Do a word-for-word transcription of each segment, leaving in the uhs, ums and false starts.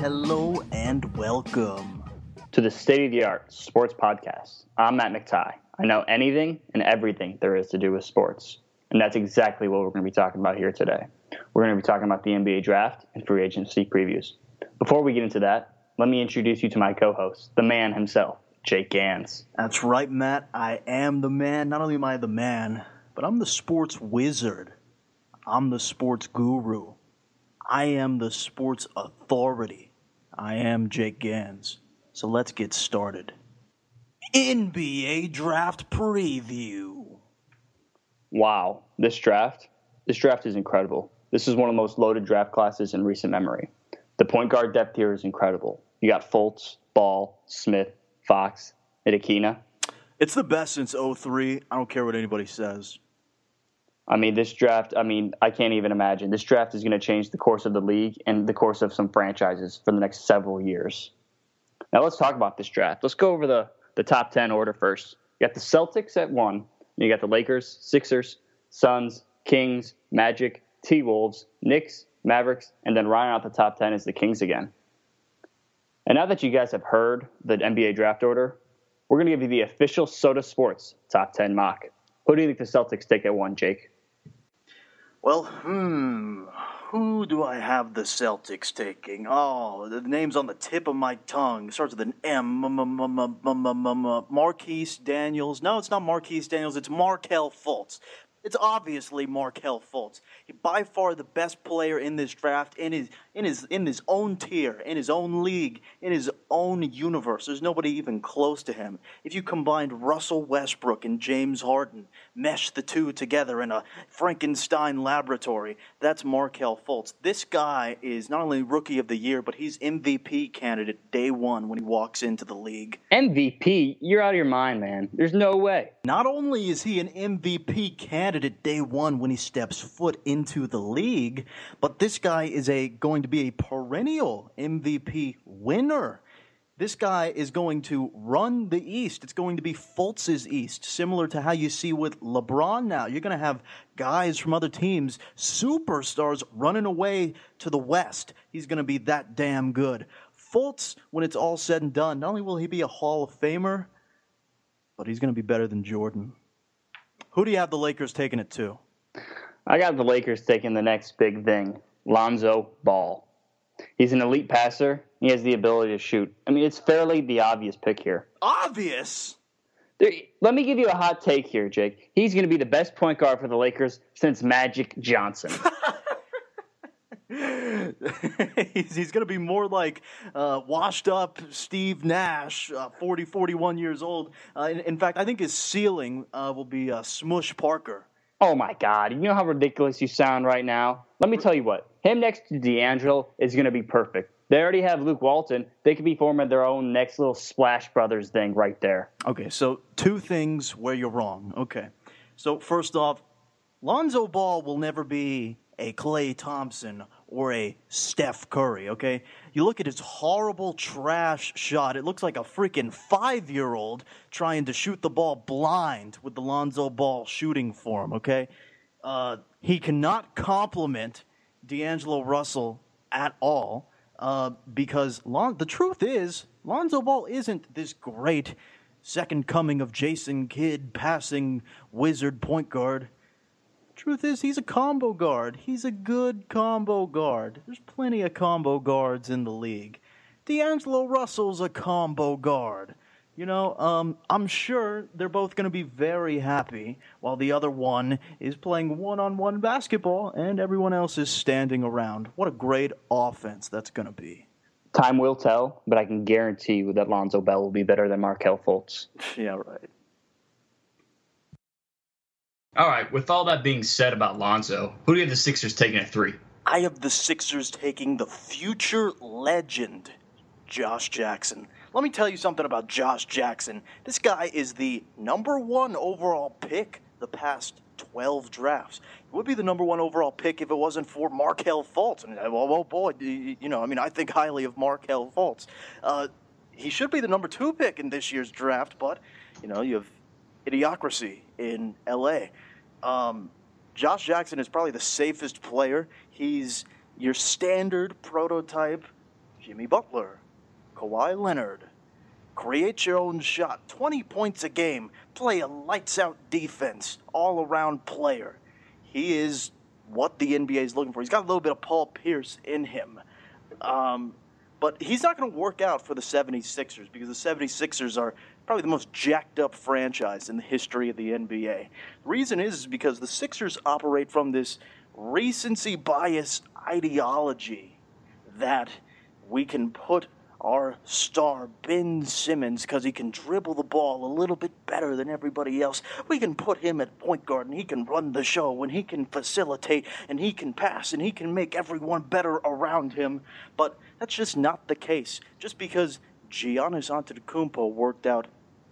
Hello and welcome to the State of the Art Sports Podcast. I'm Matt McTye. I know anything and everything there is to do with sports, and that's exactly what we're going to be talking about here today. We're going to be talking about the N B A draft and free agency previews. Before we get into that, let me introduce you to my co-host, the man himself, Jake Gans. That's right, Matt. I am the man. Not only am I the man, but I'm the sports wizard. I'm the sports guru. I am the sports authority. I am Jake Gans. So let's get started. N B A draft preview. Wow, this draft, this draft is incredible. This is one of the most loaded draft classes in recent memory. The point guard depth here is incredible. You got Fultz, Ball, Smith, Fox, Ntilikina. It's the best since oh three. I don't care what anybody says. I mean, this draft, I mean, I can't even imagine. This draft is going to change the course of the league and the course of some franchises for the next several years. Now let's talk about this draft. Let's go over the, the top ten order first. You got the Celtics at one. And you got the Lakers, Sixers, Suns, Kings, Magic, T-Wolves, Knicks, Mavericks, and then rounding out the top ten is the Kings again. And now that you guys have heard the N B A draft order, we're going to give you the official Soda Sports top ten mock. Who do you think the Celtics take at one, Jake? Well, hmm, who do I have the Celtics taking? Oh, the name's on the tip of my tongue. It starts with an M. Marquise Daniels. No, it's not Marquise Daniels. It's Markelle Fultz. It's obviously Markelle Fultz. He's by far the best player in this draft, in his in his in his own tier, in his own league, in his own universe. There's nobody even close to him. If you combined Russell Westbrook and James Harden, mesh the two together in a Frankenstein laboratory, that's Markelle Fultz. This guy is not only Rookie of the Year, but he's M V P candidate day one when he walks into the league. M V P? You're out of your mind, man. There's no way. Not only is he an M V P candidate at day one when he steps foot into the league, but this guy is a going to be a perennial M V P winner. This guy is going to run the East. It's going to be Fultz's East, similar to how you see with LeBron now. You're going to have guys from other teams, superstars, running away to the West. He's going to be that damn good. Fultz, when it's all said and done, not only will he be a Hall of Famer, but he's going to be better than Jordan. Who do you have the Lakers taking it to? I got the Lakers taking the next big thing, Lonzo Ball. He's an elite passer. He has the ability to shoot. I mean, it's fairly the obvious pick here. Obvious? There, let me give you a hot take here, Jake. He's going to be the best point guard for the Lakers since Magic Johnson. he's he's going to be more like uh, washed-up Steve Nash, uh, forty, forty-one years old. Uh, in, in fact, I think his ceiling uh, will be uh, Smush Parker. Oh, my God. You know how ridiculous you sound right now? Let me tell you what. Him next to D'Angelo is going to be perfect. They already have Luke Walton. They could be forming their own next little Splash Brothers thing right there. Okay, so two things where you're wrong. Okay. So, first off, Lonzo Ball will never be a Klay Thompson or a Steph Curry, okay? You look at his horrible trash shot. It looks like a freaking five-year-old trying to shoot the ball blind with the Lonzo Ball shooting form, okay? Uh, he cannot compliment D'Angelo Russell at all uh, because Lon- the truth is Lonzo Ball isn't this great second coming of Jason Kidd passing wizard point guard. Truth is, he's a combo guard. He's a good combo guard. There's plenty of combo guards in the league. D'Angelo Russell's a combo guard. You know, um, I'm sure they're both going to be very happy while the other one is playing one-on-one basketball and everyone else is standing around. What a great offense that's going to be. Time will tell, but I can guarantee you that Lonzo Bell will be better than Markelle Fultz. Yeah, right. All right, with all that being said about Lonzo, who do you have the Sixers taking at three? I have the Sixers taking the future legend, Josh Jackson. Let me tell you something about Josh Jackson. This guy is the number one overall pick the past twelve drafts. It would be the number one overall pick if it wasn't for Markelle Fultz. And, oh, oh, boy, you know, I mean, I think highly of Markelle Fultz. Uh, he should be the number two pick in this year's draft, but, you know, you have idiocracy in L A. Um, Josh Jackson is probably the safest player. He's your standard prototype Jimmy Butler, Kawhi Leonard. Create your own shot, twenty points a game, play a lights-out defense, all-around player. He is what the N B A is looking for. He's got a little bit of Paul Pierce in him. Um, but he's not going to work out for the seventy-sixers because the seventy-sixers are probably the most jacked-up franchise in the history of the N B A. The reason is because the Sixers operate from this recency-biased ideology that we can put our star, Ben Simmons, because he can dribble the ball a little bit better than everybody else. We can put him at point guard, and he can run the show, and he can facilitate, and he can pass, and he can make everyone better around him. But that's just not the case. Just because Giannis Antetokounmpo worked out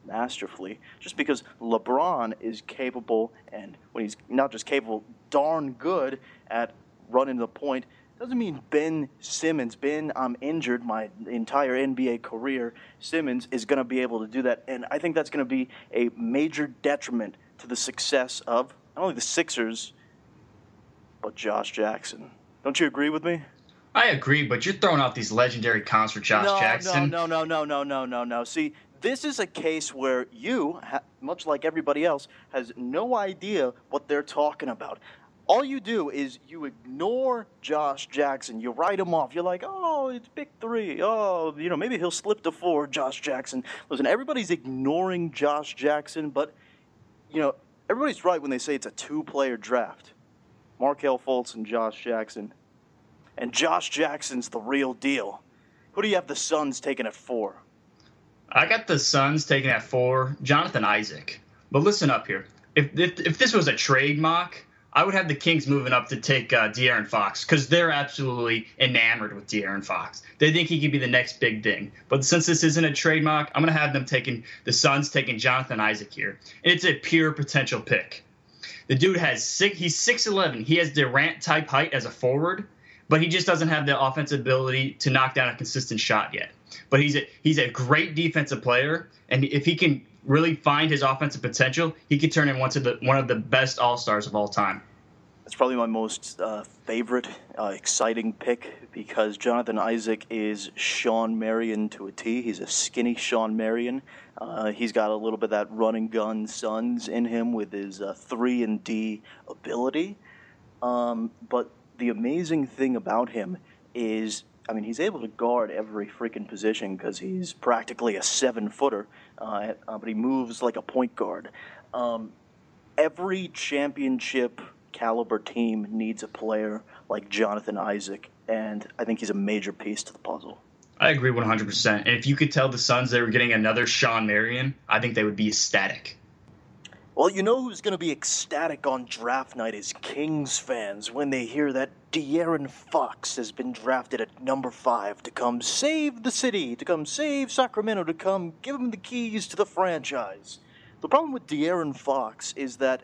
masterfully, just because LeBron is capable, and when he's not just capable, darn good at running the point, doesn't mean Ben Simmons, Ben, I'm injured my entire N B A career, Simmons is going to be able to do that. And I think that's going to be a major detriment to the success of not only the Sixers, but Josh Jackson. Don't you agree with me? I agree, but you're throwing out these legendary concert Josh no, Jackson. No, no, no, no, no, no, no, no. See, this is a case where you, much like everybody else, has no idea what they're talking about. All you do is you ignore Josh Jackson. You write him off. You're like, oh, it's big three. Oh, you know, maybe he'll slip to four, Josh Jackson. Listen, everybody's ignoring Josh Jackson, but, you know, everybody's right when they say it's a two-player draft. Markelle Fultz and Josh Jackson. And Josh Jackson's the real deal. Who do you have the Suns taking at four? I got the Suns taking at four, Jonathan Isaac. But listen up here. If if, if this was a trade mock, I would have the Kings moving up to take uh, De'Aaron Fox because they're absolutely enamored with De'Aaron Fox. They think he could be the next big thing. But since this isn't a trade mock, I'm going to have them taking the Suns taking Jonathan Isaac here. And it's a pure potential pick. The dude has six, he's six eleven. He has Durant-type height as a forward, but he just doesn't have the offensive ability to knock down a consistent shot yet. But he's a, he's a great defensive player, and if he can really find his offensive potential, he could turn in one, to the, one of the best All-Stars of all time. That's probably my most uh, favorite, uh, exciting pick because Jonathan Isaac is Sean Marion to a T. He's a skinny Sean Marion. Uh, he's got a little bit of that run-and-gun Suns in him with his uh, three and D ability. Um, but the amazing thing about him is, I mean, he's able to guard every freaking position because he's practically a seven-footer, uh, but he moves like a point guard. Um, every championship caliber team needs a player like Jonathan Isaac, and I think he's a major piece to the puzzle. I agree one hundred percent. And if you could tell the Suns they were getting another Sean Marion, I think they would be ecstatic. Well, you know who's going to be ecstatic on draft night is Kings fans when they hear that De'Aaron Fox has been drafted at number five to come save the city, to come save Sacramento, to come give him the keys to the franchise. The problem with De'Aaron Fox is that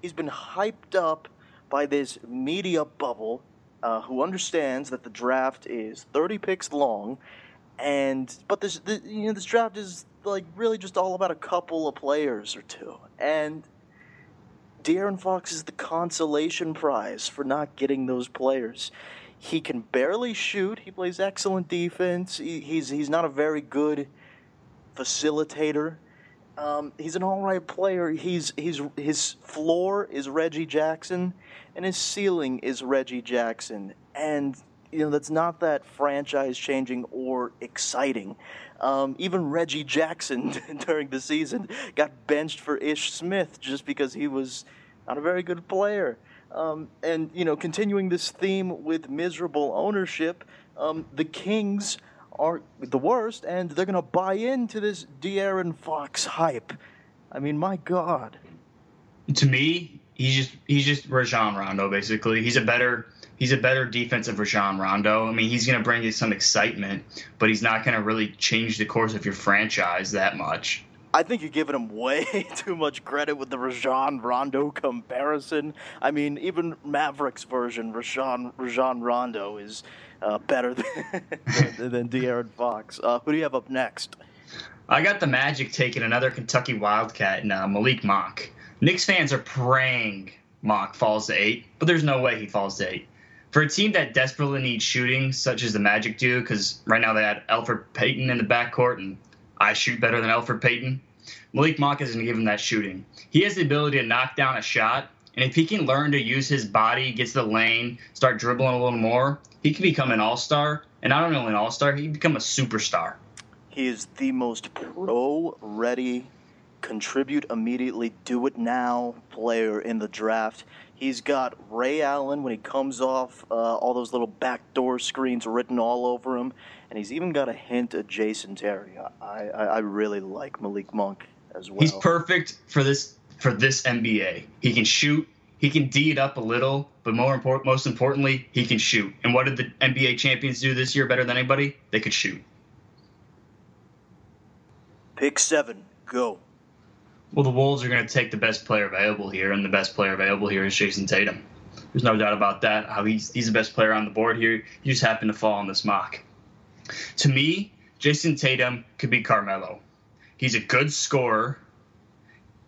he's been hyped up by this media bubble uh, who understands that the draft is thirty picks long, and but this, this you know this draft is like really just all about a couple of players or two, and De'Aaron Fox is the consolation prize for not getting those players. He can barely shoot. He plays excellent defense. He, he's he's not a very good facilitator. Um, he's an all-right player. He's he's his floor is Reggie Jackson, and his ceiling is Reggie Jackson. And you know that's not that franchise-changing or exciting. Um, even Reggie Jackson during the season got benched for Ish Smith just because he was not a very good player. Um, and you know, continuing this theme with miserable ownership, um, the Kings are the worst, and they're going to buy into this De'Aaron Fox hype. I mean, my God. To me, he's just he's just Rajon Rondo, basically. He's a better he's a better defensive Rajon Rondo. I mean, he's going to bring you some excitement, but he's not going to really change the course of your franchise that much. I think you're giving him way too much credit with the Rajon Rondo comparison. I mean, even Mavericks' version, Rajon, Rajon Rondo, is uh, better than, than, than De'Aaron Fox. Uh, who do you have up next? I got the Magic taking another Kentucky Wildcat in uh, Malik Monk. Knicks fans are praying Monk falls to eight, but there's no way he falls to eight. for a team that desperately needs shooting, such as the Magic do, because right now they had Elfrid Payton in the backcourt, and I shoot better than Elfrid Payton, Malik Monk isn't going to give him that shooting. He has the ability to knock down a shot, and if he can learn to use his body, get to the lane, start dribbling a little more, he can become an all-star. And not only an all-star, he can become a superstar. He is the most pro-ready, contribute immediately, do it now player in the draft. He's got Ray Allen when he comes off, uh, all those little backdoor screens written all over him. And he's even got a hint of Jason Terry. I, I, I really like Malik Monk as well. He's perfect for this for this N B A. He can shoot. He can D it up a little. But more important, most importantly, he can shoot. And what did the N B A champions do this year better than anybody? They could shoot. Pick seven. Go. Well, the Wolves are going to take the best player available here, and the best player available here is Jayson Tatum. There's no doubt about that. How he's he's the best player on the board here. He just happened to fall on this mock. To me, Jayson Tatum could be Carmelo. He's a good scorer.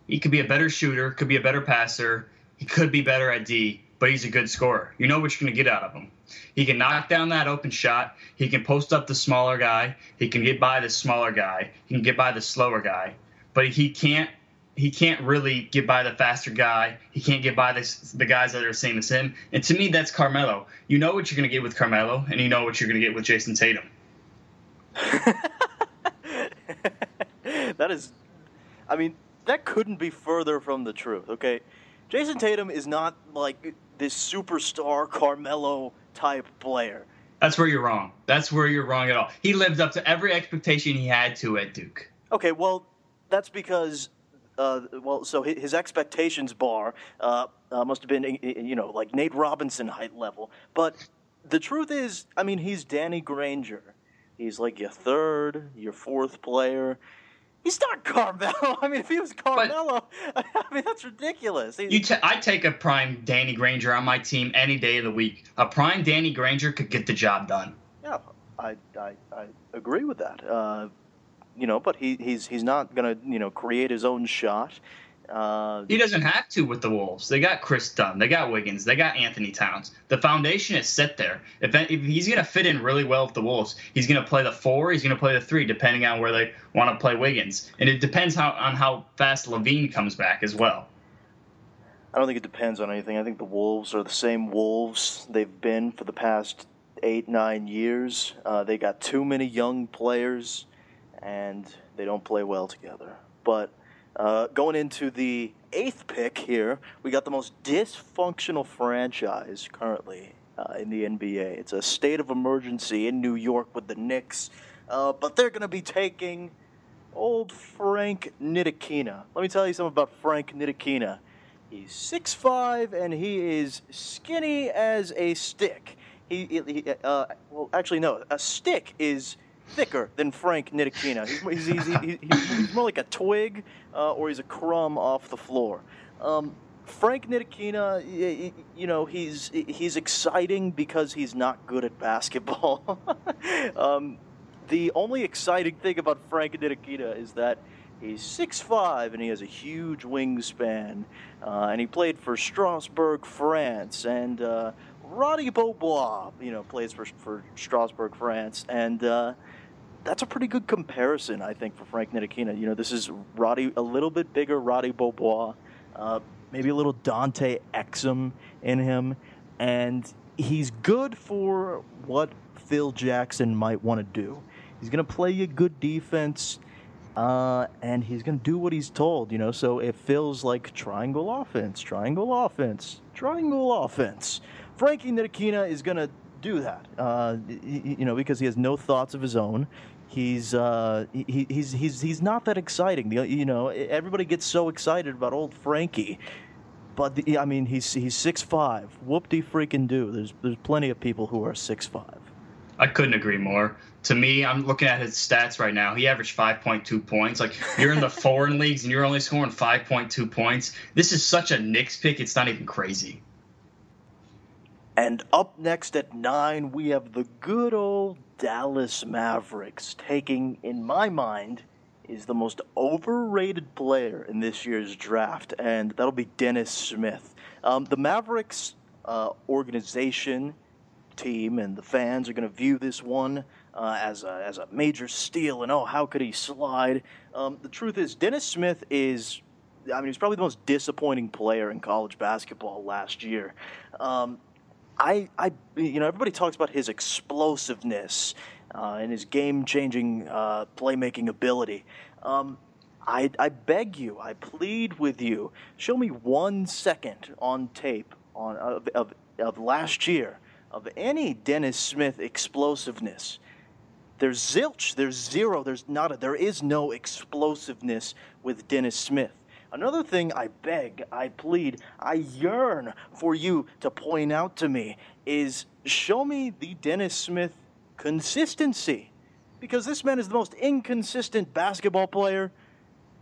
He could be a better shooter, could be a better passer. He could be better at D, but he's a good scorer. You know what you're going to get out of him. He can knock down that open shot. He can post up the smaller guy. He can get by the smaller guy. He can get by the slower guy. But he can't. He can't really get by the faster guy. He can't get by the, the guys that are the same as him. And to me, that's Carmelo. You know what you're going to get with Carmelo, and you know what you're going to get with Jayson Tatum. That is – I mean, that couldn't be further from the truth, okay? Jayson Tatum is not like this superstar Carmelo-type player. That's where you're wrong. That's where you're wrong at all. He lived up to every expectation he had to at Duke. Okay, well, that's because – Uh, well, so his expectations bar uh, uh, must have been, you know, like Nate Robinson height level. But the truth is, I mean, he's Danny Granger. He's like your third, your fourth player. He's not Carmelo. I mean, if he was Carmelo, but I mean, that's ridiculous. You t- I take a prime Danny Granger on my team any day of the week. A prime Danny Granger could get the job done. Yeah, I, I, I agree with that. Uh You know, but he, he's he's not gonna you know create his own shot. Uh, he doesn't have to with the Wolves. They got Chris Dunn, they got Wiggins, they got Anthony Towns. The foundation is set there. If, if he's gonna fit in really well with the Wolves, he's gonna play the four, he's gonna play the three, depending on where they want to play Wiggins, and it depends how on how fast LaVine comes back as well. I don't think it depends on anything. I think the Wolves are the same Wolves they've been for the past eight nine years. Uh, they got too many young players. And they don't play well together. But uh, going into the eighth pick here, we got the most dysfunctional franchise currently uh, in the N B A. It's a state of emergency in New York with the Knicks. Uh, but they're going to be taking old Frank Ntilikina. Let me tell you something about Frank Ntilikina. He's six five, and he is skinny as a stick. He, he uh, well, actually, no, a stick is thicker than Frank Ntilikina. He's, he's, he's, he's, he's more like a twig uh, or he's a crumb off the floor. Um, Frank Ntilikina, you know, he's he's exciting because he's not good at basketball. um, the only exciting thing about Frank Ntilikina is that he's six five and he has a huge wingspan. Uh, and he played for Strasbourg, France, and uh, Roddy Beaubois, you know, plays for for Strasbourg, France, and uh, that's a pretty good comparison, I think, for Frank Ntilikina. You know, this is Roddy, a little bit bigger Roddy Beaubois, uh, maybe a little Dante Exum in him, and he's good for what Phil Jackson might want to do. He's going to play you good defense, uh, and he's going to do what he's told, you know, so it feels like triangle offense, triangle offense, triangle offense. Frankie Ntilikina is going to do that, uh, you know, because he has no thoughts of his own. He's uh, he, he's he's he's not that exciting. You know, everybody gets so excited about old Frankie, but the, I mean, he's he's six five. Whoop-de freaking do. There's there's plenty of people who are six five. I couldn't agree more. To me, I'm looking at his stats right now. He averaged five point two points. Like, you're in the foreign leagues and you're only scoring five point two points. This is such a Knicks pick. It's not even crazy. And up next at nine, we have the good old Dallas Mavericks taking, in my mind, is the most overrated player in this year's draft, and that'll be Dennis Smith. Um, the Mavericks uh, organization team, and the fans are going to view this one uh, as a, as a major steal, and, oh, how could he slide? Um, the truth is, Dennis Smith is, I mean, he's probably the most disappointing player in college basketball last year. Um, I, I, you know, everybody talks about his explosiveness uh, and his game-changing uh, playmaking ability. Um, I, I beg you, I plead with you, show me one second on tape on of, of of last year of any Dennis Smith explosiveness. There's zilch. There's zero. There's not a, there is no explosiveness with Dennis Smith. Another thing I beg, I plead, I yearn for you to point out to me is show me the Dennis Smith consistency, because this man is the most inconsistent basketball player,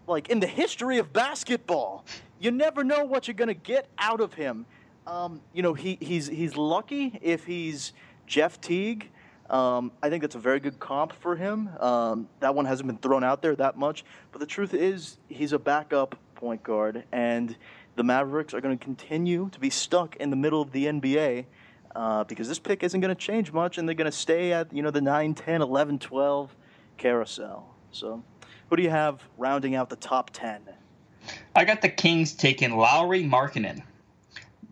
like, in the history of basketball. You never know what you're going to get out of him. Um, you know, he, he's he's lucky if he's Jeff Teague. Um, I think that's a very good comp for him. Um, that one hasn't been thrown out there that much. But the truth is, he's a backup point guard, and the Mavericks are going to continue to be stuck in the middle of the N B A uh, because this pick isn't going to change much, and they're going to stay at, you know, the nine, ten, eleven, twelve carousel. So who do you have rounding out the top ten? I got the Kings taking Lauri Markkanen.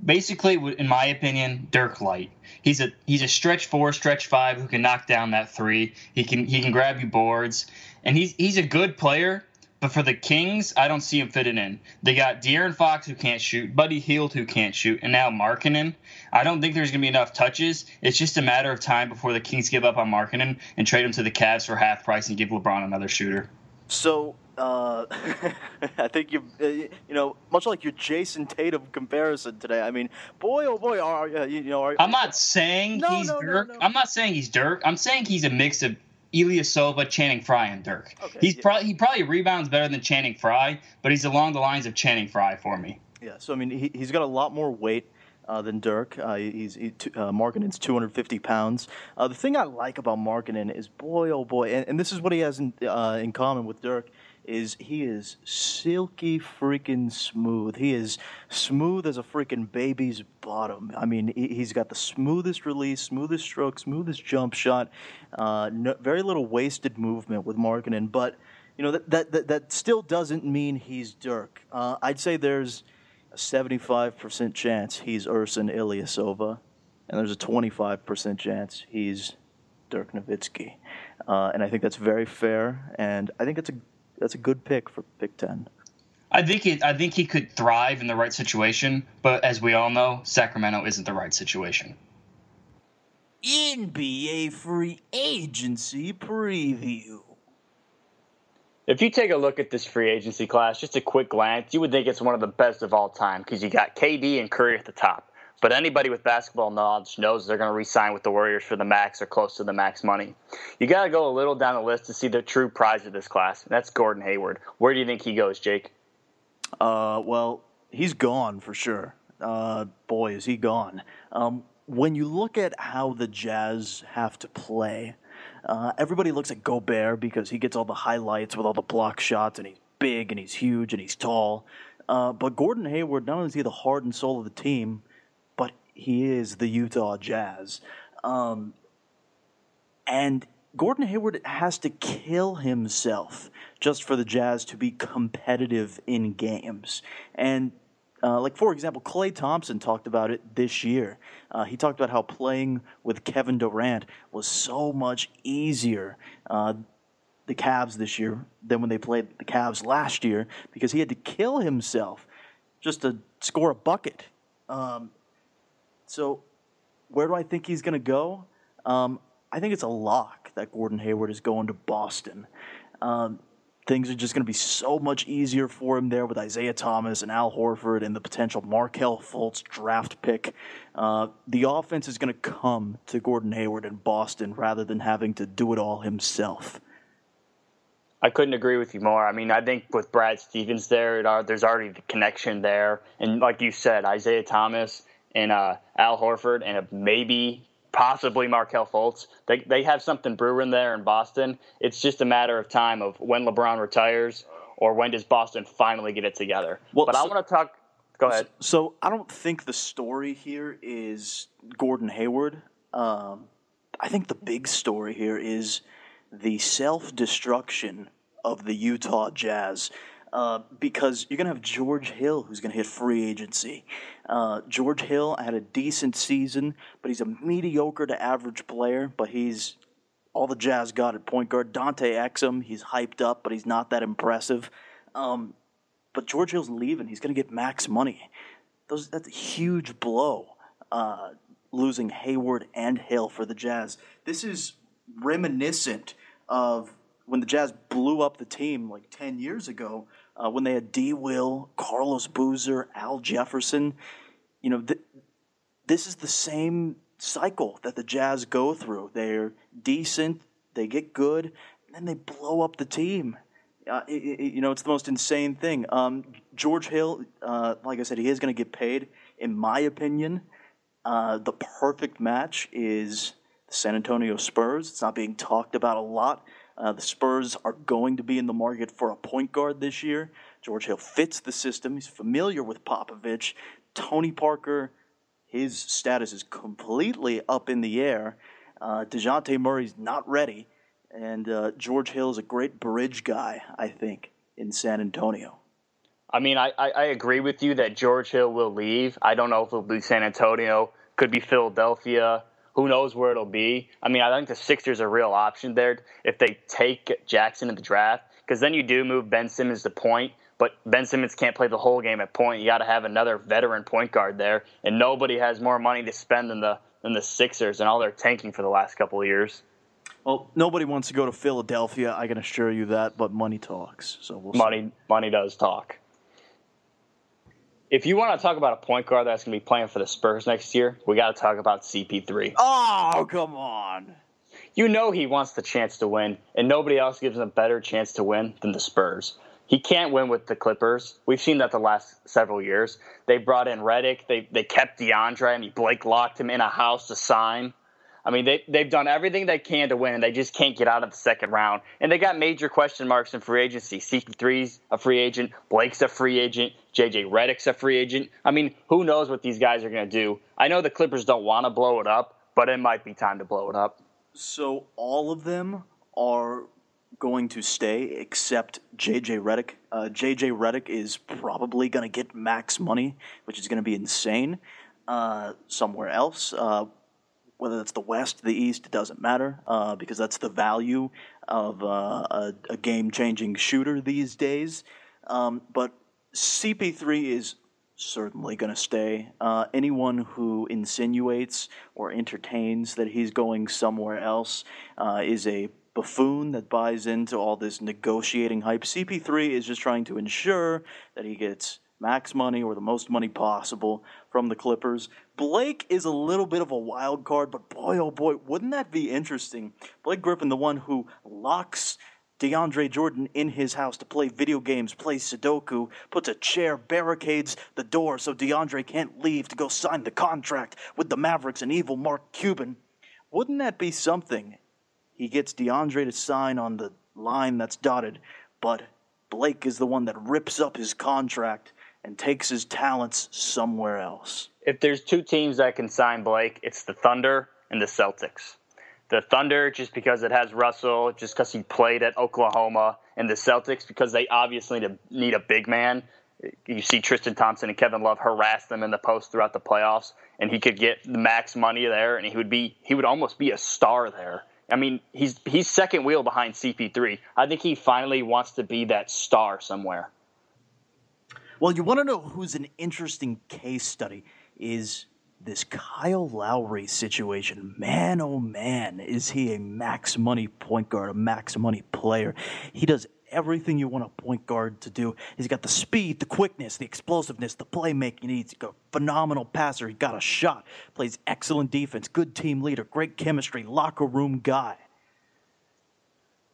Basically, in my opinion, Dirk Light. He's a he's a stretch four, stretch five who can knock down that three. He can he can grab you boards, and he's he's a good player. But for the Kings, I don't see him fitting in. They got De'Aaron Fox who can't shoot, Buddy Hield who can't shoot, and now Markkanen. I don't think there's going to be enough touches. It's just a matter of time before the Kings give up on Markkanen and trade him to the Cavs for half price and give LeBron another shooter. So. Uh, I think you, uh, you know, much like your Jayson Tatum comparison today. I mean, boy, oh boy, are uh, you know? Are, I'm not saying no, he's no, Dirk. No, no. I'm not saying he's Dirk. I'm saying he's a mix of Ilyasova, Channing Frye, and Dirk. Okay, he's yeah. probably he probably rebounds better than Channing Frye, but he's along the lines of Channing Frye for me. Yeah. So I mean, he, he's got a lot more weight uh, than Dirk. Uh, he's he, uh, Markkanen's two hundred fifty pounds. Uh, the thing I like about Markkanen is, boy, oh boy, and, and this is what he has in uh, in common with Dirk. Is he is silky freaking smooth. He is smooth as a freaking baby's bottom. I mean, he, he's got the smoothest release, smoothest stroke, smoothest jump shot, uh, no, very little wasted movement with Markkanen. But, you know, that that, that, that still doesn't mean he's Dirk. Uh, I'd say there's a seventy-five percent chance he's Ersan Ilyasova, and there's a twenty-five percent chance he's Dirk Nowitzki. Uh, and I think that's very fair, and I think it's a That's a good pick for pick ten. I think it, I think he could thrive in the right situation, but as we all know, Sacramento isn't the right situation. N B A free agency preview. If you take a look at this free agency class, just a quick glance, you would think it's one of the best of all time because you got K D and Curry at the top. But anybody with basketball knowledge knows they're going to re-sign with the Warriors for the max or close to the max money. You got to go a little down the list to see the true prize of this class, and that's Gordon Hayward. Where do you think he goes, Jake? Uh, well, he's gone for sure. Uh, boy, is he gone. Um, when you look at how the Jazz have to play, uh, everybody looks at Gobert because he gets all the highlights with all the block shots, and he's big, and he's huge, and he's tall. Uh, but Gordon Hayward, not only is he the heart and soul of the team, he is the Utah Jazz. Um, and Gordon Hayward has to kill himself just for the Jazz to be competitive in games. And, uh, like, for example, Klay Thompson talked about it this year. Uh, he talked about how playing with Kevin Durant was so much easier uh, the Cavs this year than when they played the Cavs last year because he had to kill himself just to score a bucket. Um So where do I think he's going to go? Um, I think it's a lock that Gordon Hayward is going to Boston. Um, things are just going to be so much easier for him there with Isaiah Thomas and Al Horford and the potential Markelle Fultz draft pick. Uh, the offense is going to come to Gordon Hayward in Boston rather than having to do it all himself. I couldn't agree with you more. I mean, I think with Brad Stevens there, it are, there's already the connection there. And like you said, Isaiah Thomas and uh, Al Horford, and maybe, possibly Markelle Fultz. They they have something brewing there in Boston. It's just a matter of time of when LeBron retires or when does Boston finally get it together. Well, but so, I want to talk – go ahead. So, so I don't think the story here is Gordon Hayward. Um, I think the big story here is the self-destruction of the Utah Jazz, uh, because you're going to have George Hill, who's going to hit free agency. Uh, George Hill had a decent season, but he's a mediocre to average player, but he's all the Jazz got at point guard. Dante Exum, he's hyped up, but he's not that impressive. Um, but George Hill's leaving. He's going to get max money. Those, that's a huge blow, uh, losing Hayward and Hill for the Jazz. This is reminiscent of when the Jazz blew up the team like ten years ago, uh, when they had D. Will, Carlos Boozer, Al Jefferson. You know, th- this is the same cycle that the Jazz go through. They're decent, they get good, and then they blow up the team. Uh, it, it, you know, it's the most insane thing. Um, George Hill, uh, like I said, he is going to get paid. In my opinion, uh, the perfect match is the San Antonio Spurs. It's not being talked about a lot. Uh, the Spurs are going to be in the market for a point guard this year. George Hill fits the system. He's familiar with Popovich. Tony Parker, his status is completely up in the air. Uh, DeJounte Murray's not ready. And uh, George Hill is a great bridge guy, I think, in San Antonio. I mean, I, I agree with you that George Hill will leave. I don't know if it'll be San Antonio. Could be Philadelphia. Who knows where it'll be? I mean, I think the Sixers are a real option there if they take Jackson in the draft, because then you do move Ben Simmons to point, but Ben Simmons can't play the whole game at point. You got to have another veteran point guard there, and nobody has more money to spend than the than the Sixers and all their tanking for the last couple of years. Well, nobody wants to go to Philadelphia, I can assure you that, but money talks. So we'll money, see. Money does talk. If you want to talk about a point guard that's going to be playing for the Spurs next year, we got to talk about C P three. Oh, come on. You know he wants the chance to win, and nobody else gives him a better chance to win than the Spurs. He can't win with the Clippers. We've seen that the last several years. They brought in Redick. They they kept DeAndre. I mean, Blake locked him in a house to sign. I mean, they, they've done everything they can to win, and they just can't get out of the second round. And they got major question marks in free agency. C P three's a free agent. Blake's a free agent. J J Redick's a free agent. I mean, who knows what these guys are going to do. I know the Clippers don't want to blow it up, but it might be time to blow it up. So all of them are going to stay except J J Redick. Uh, J J Redick is probably going to get max money, which is going to be insane, uh, somewhere else. Uh Whether that's the West, the East, it doesn't matter, uh, because that's the value of uh, a, a game-changing shooter these days. Um, but C P three is certainly going to stay. Uh, anyone who insinuates or entertains that he's going somewhere else uh, is a buffoon that buys into all this negotiating hype. C P three is just trying to ensure that he gets max money or the most money possible from the Clippers. Blake is a little bit of a wild card, but boy, oh boy, wouldn't that be interesting? Blake Griffin, the one who locks DeAndre Jordan in his house to play video games, plays Sudoku, puts a chair, barricades the door so DeAndre can't leave to go sign the contract with the Mavericks and evil Mark Cuban. Wouldn't that be something? He gets DeAndre to sign on the line that's dotted, but Blake is the one that rips up his contract and takes his talents somewhere else. If there's two teams that can sign Blake, it's the Thunder and the Celtics. The Thunder, just because it has Russell, just because he played at Oklahoma, and the Celtics, because they obviously need a big man. You see Tristan Thompson and Kevin Love harass them in the post throughout the playoffs, and he could get the max money there, and he would be he would almost be a star there. I mean, he's he's second wheel behind C P three. I think he finally wants to be that star somewhere. Well, you want to know who's an interesting case study is this Kyle Lowry situation. Man, oh man, is he a max money point guard, a max money player. He does everything you want a point guard to do. He's got the speed, the quickness, the explosiveness, the playmaking he needs. He's got a phenomenal passer. He got a shot, plays excellent defense, good team leader, great chemistry, locker room guy.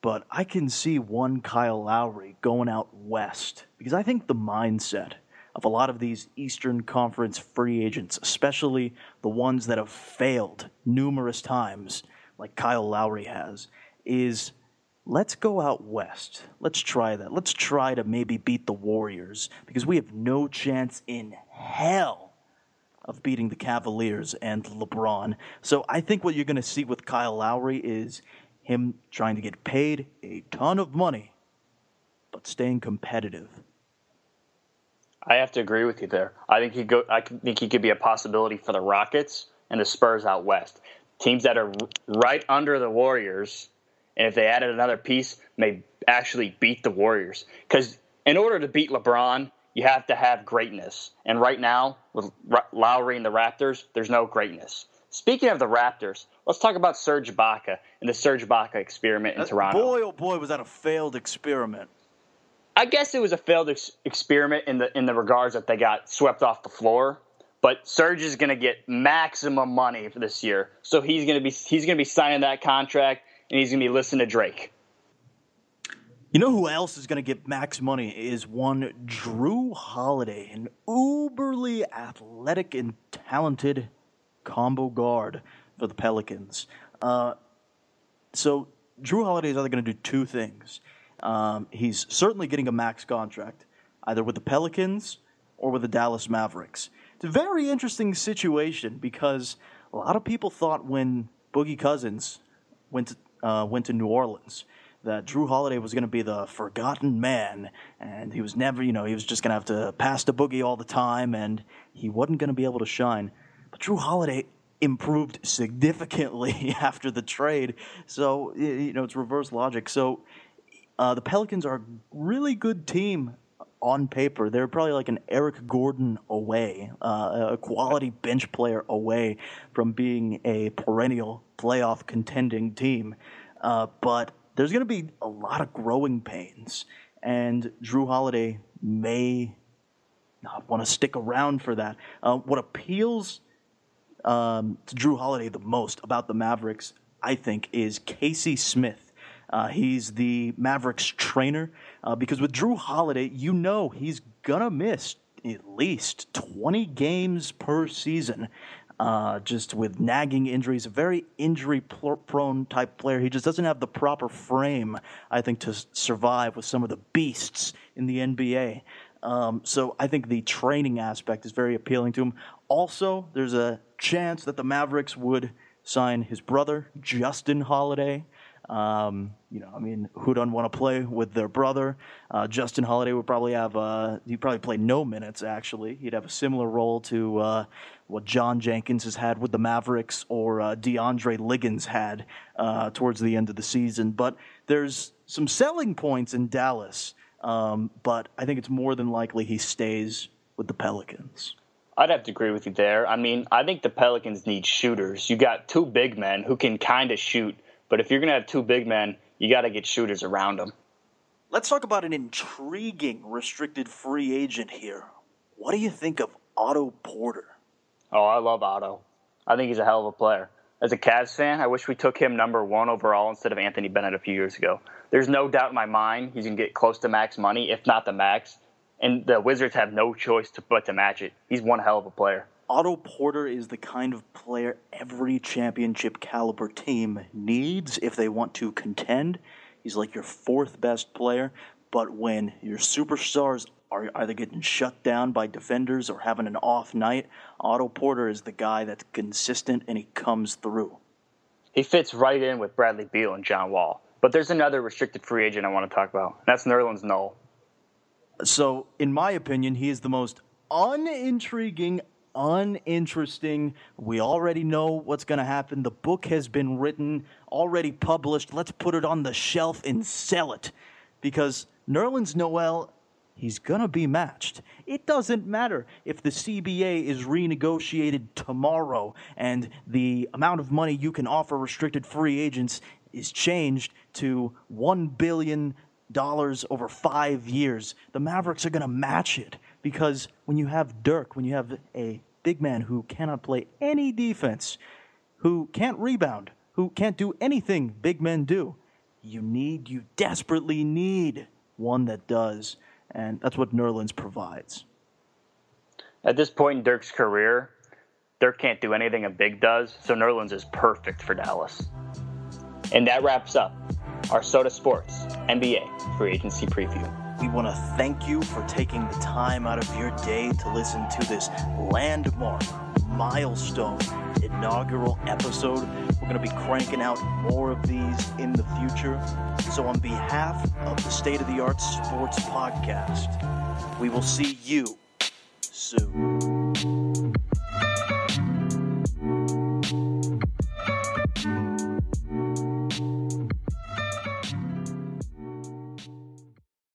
But I can see one Kyle Lowry going out west, because I think the mindset of a lot of these Eastern Conference free agents, especially the ones that have failed numerous times, like Kyle Lowry has, is let's go out west. Let's try that. Let's try to maybe beat the Warriors, because we have no chance in hell of beating the Cavaliers and LeBron. So I think what you're going to see with Kyle Lowry is him trying to get paid a ton of money, but staying competitive. I have to agree with you there. I think he go. I think he could be a possibility for the Rockets and the Spurs out west, teams that are right under the Warriors. And if they added another piece, may actually beat the Warriors. Because in order to beat LeBron, you have to have greatness. And right now, with Lowry and the Raptors, there's no greatness. Speaking of the Raptors, let's talk about Serge Ibaka and the Serge Ibaka experiment in uh, Toronto. Boy, oh boy, was that a failed experiment. I guess it was a failed ex- experiment in the in the regards that they got swept off the floor. But Serge is going to get maximum money for this year, so he's going to be he's going to be signing that contract, and he's going to be listening to Drake. You know who else is going to get max money is one Jrue Holiday, an uberly athletic and talented combo guard for the Pelicans. Uh, so Jrue Holiday is either going to do two things. Um, he's certainly getting a max contract, either with the Pelicans or with the Dallas Mavericks. It's a very interesting situation because a lot of people thought when Boogie Cousins went to, uh, went to New Orleans that Jrue Holiday was going to be the forgotten man, and he was never, you know, he was just going to have to pass to Boogie all the time, and he wasn't going to be able to shine. But Jrue Holiday improved significantly after the trade, so, you know, it's reverse logic. So uh, the Pelicans are a really good team on paper. They're probably like an Eric Gordon away, uh, a quality bench player away from being a perennial playoff contending team, uh, but there's going to be a lot of growing pains, and Jrue Holiday may not want to stick around for that. Uh, what appeals um, to Jrue Holiday the most about the Mavericks, I think, is Casey Smith. Uh, he's the Mavericks trainer, uh, because with Jrue Holiday, you know he's going to miss at least twenty games per season. Uh, just with nagging injuries, a very injury-prone type player. He just doesn't have the proper frame, I think, to survive with some of the beasts in the N B A. Um, so I think the training aspect is very appealing to him. Also, there's a chance that the Mavericks would sign his brother, Justin Holiday. Um, you know, I mean, who doesn't want to play with their brother? Uh, Justin Holiday would probably have uh, – he'd probably play no minutes, actually. He'd have a similar role to uh, – what John Jenkins has had with the Mavericks or uh, DeAndre Liggins had uh, towards the end of the season. But there's some selling points in Dallas, um, but I think it's more than likely he stays with the Pelicans. I'd have to agree with you there. I mean, I think the Pelicans need shooters. You got two big men who can kind of shoot, but if you're going to have two big men, you got to get shooters around them. Let's talk about an intriguing restricted free agent here. What do you think of Otto Porter? Oh, I love Otto. I think he's a hell of a player. As a Cavs fan, I wish we took him number one overall instead of Anthony Bennett a few years ago. There's no doubt in my mind he's going to get close to max money, if not the max. And the Wizards have no choice to, but to match it. He's one hell of a player. Otto Porter is the kind of player every championship caliber team needs if they want to contend. He's like your fourth best player. But when your superstars are either getting shut down by defenders or having an off night, Otto Porter is the guy that's consistent and he comes through. He fits right in with Bradley Beal and John Wall. But there's another restricted free agent I want to talk about, and that's Nerlens Noel. So, in my opinion, he is the most unintriguing, uninteresting. We already know what's going to happen. The book has been written, already published. Let's put it on the shelf and sell it. Because Nerlens Noel, he's going to be matched. It doesn't matter if the C B A is renegotiated tomorrow and the amount of money you can offer restricted free agents is changed to one billion dollars over five years. The Mavericks are going to match it because when you have Dirk, when you have a big man who cannot play any defense, who can't rebound, who can't do anything big men do, you need, you desperately need one that does. And that's what Nerlens provides. At this point in Dirk's career, Dirk can't do anything a big does, so Nerlens is perfect for Dallas. And that wraps up our Soda Sports N B A Free Agency Preview. We want to thank you for taking the time out of your day to listen to this landmark milestone inaugural episode. We're going to be cranking out more of these in the future. So on behalf of the State of the Art Sports Podcast, we will see you soon.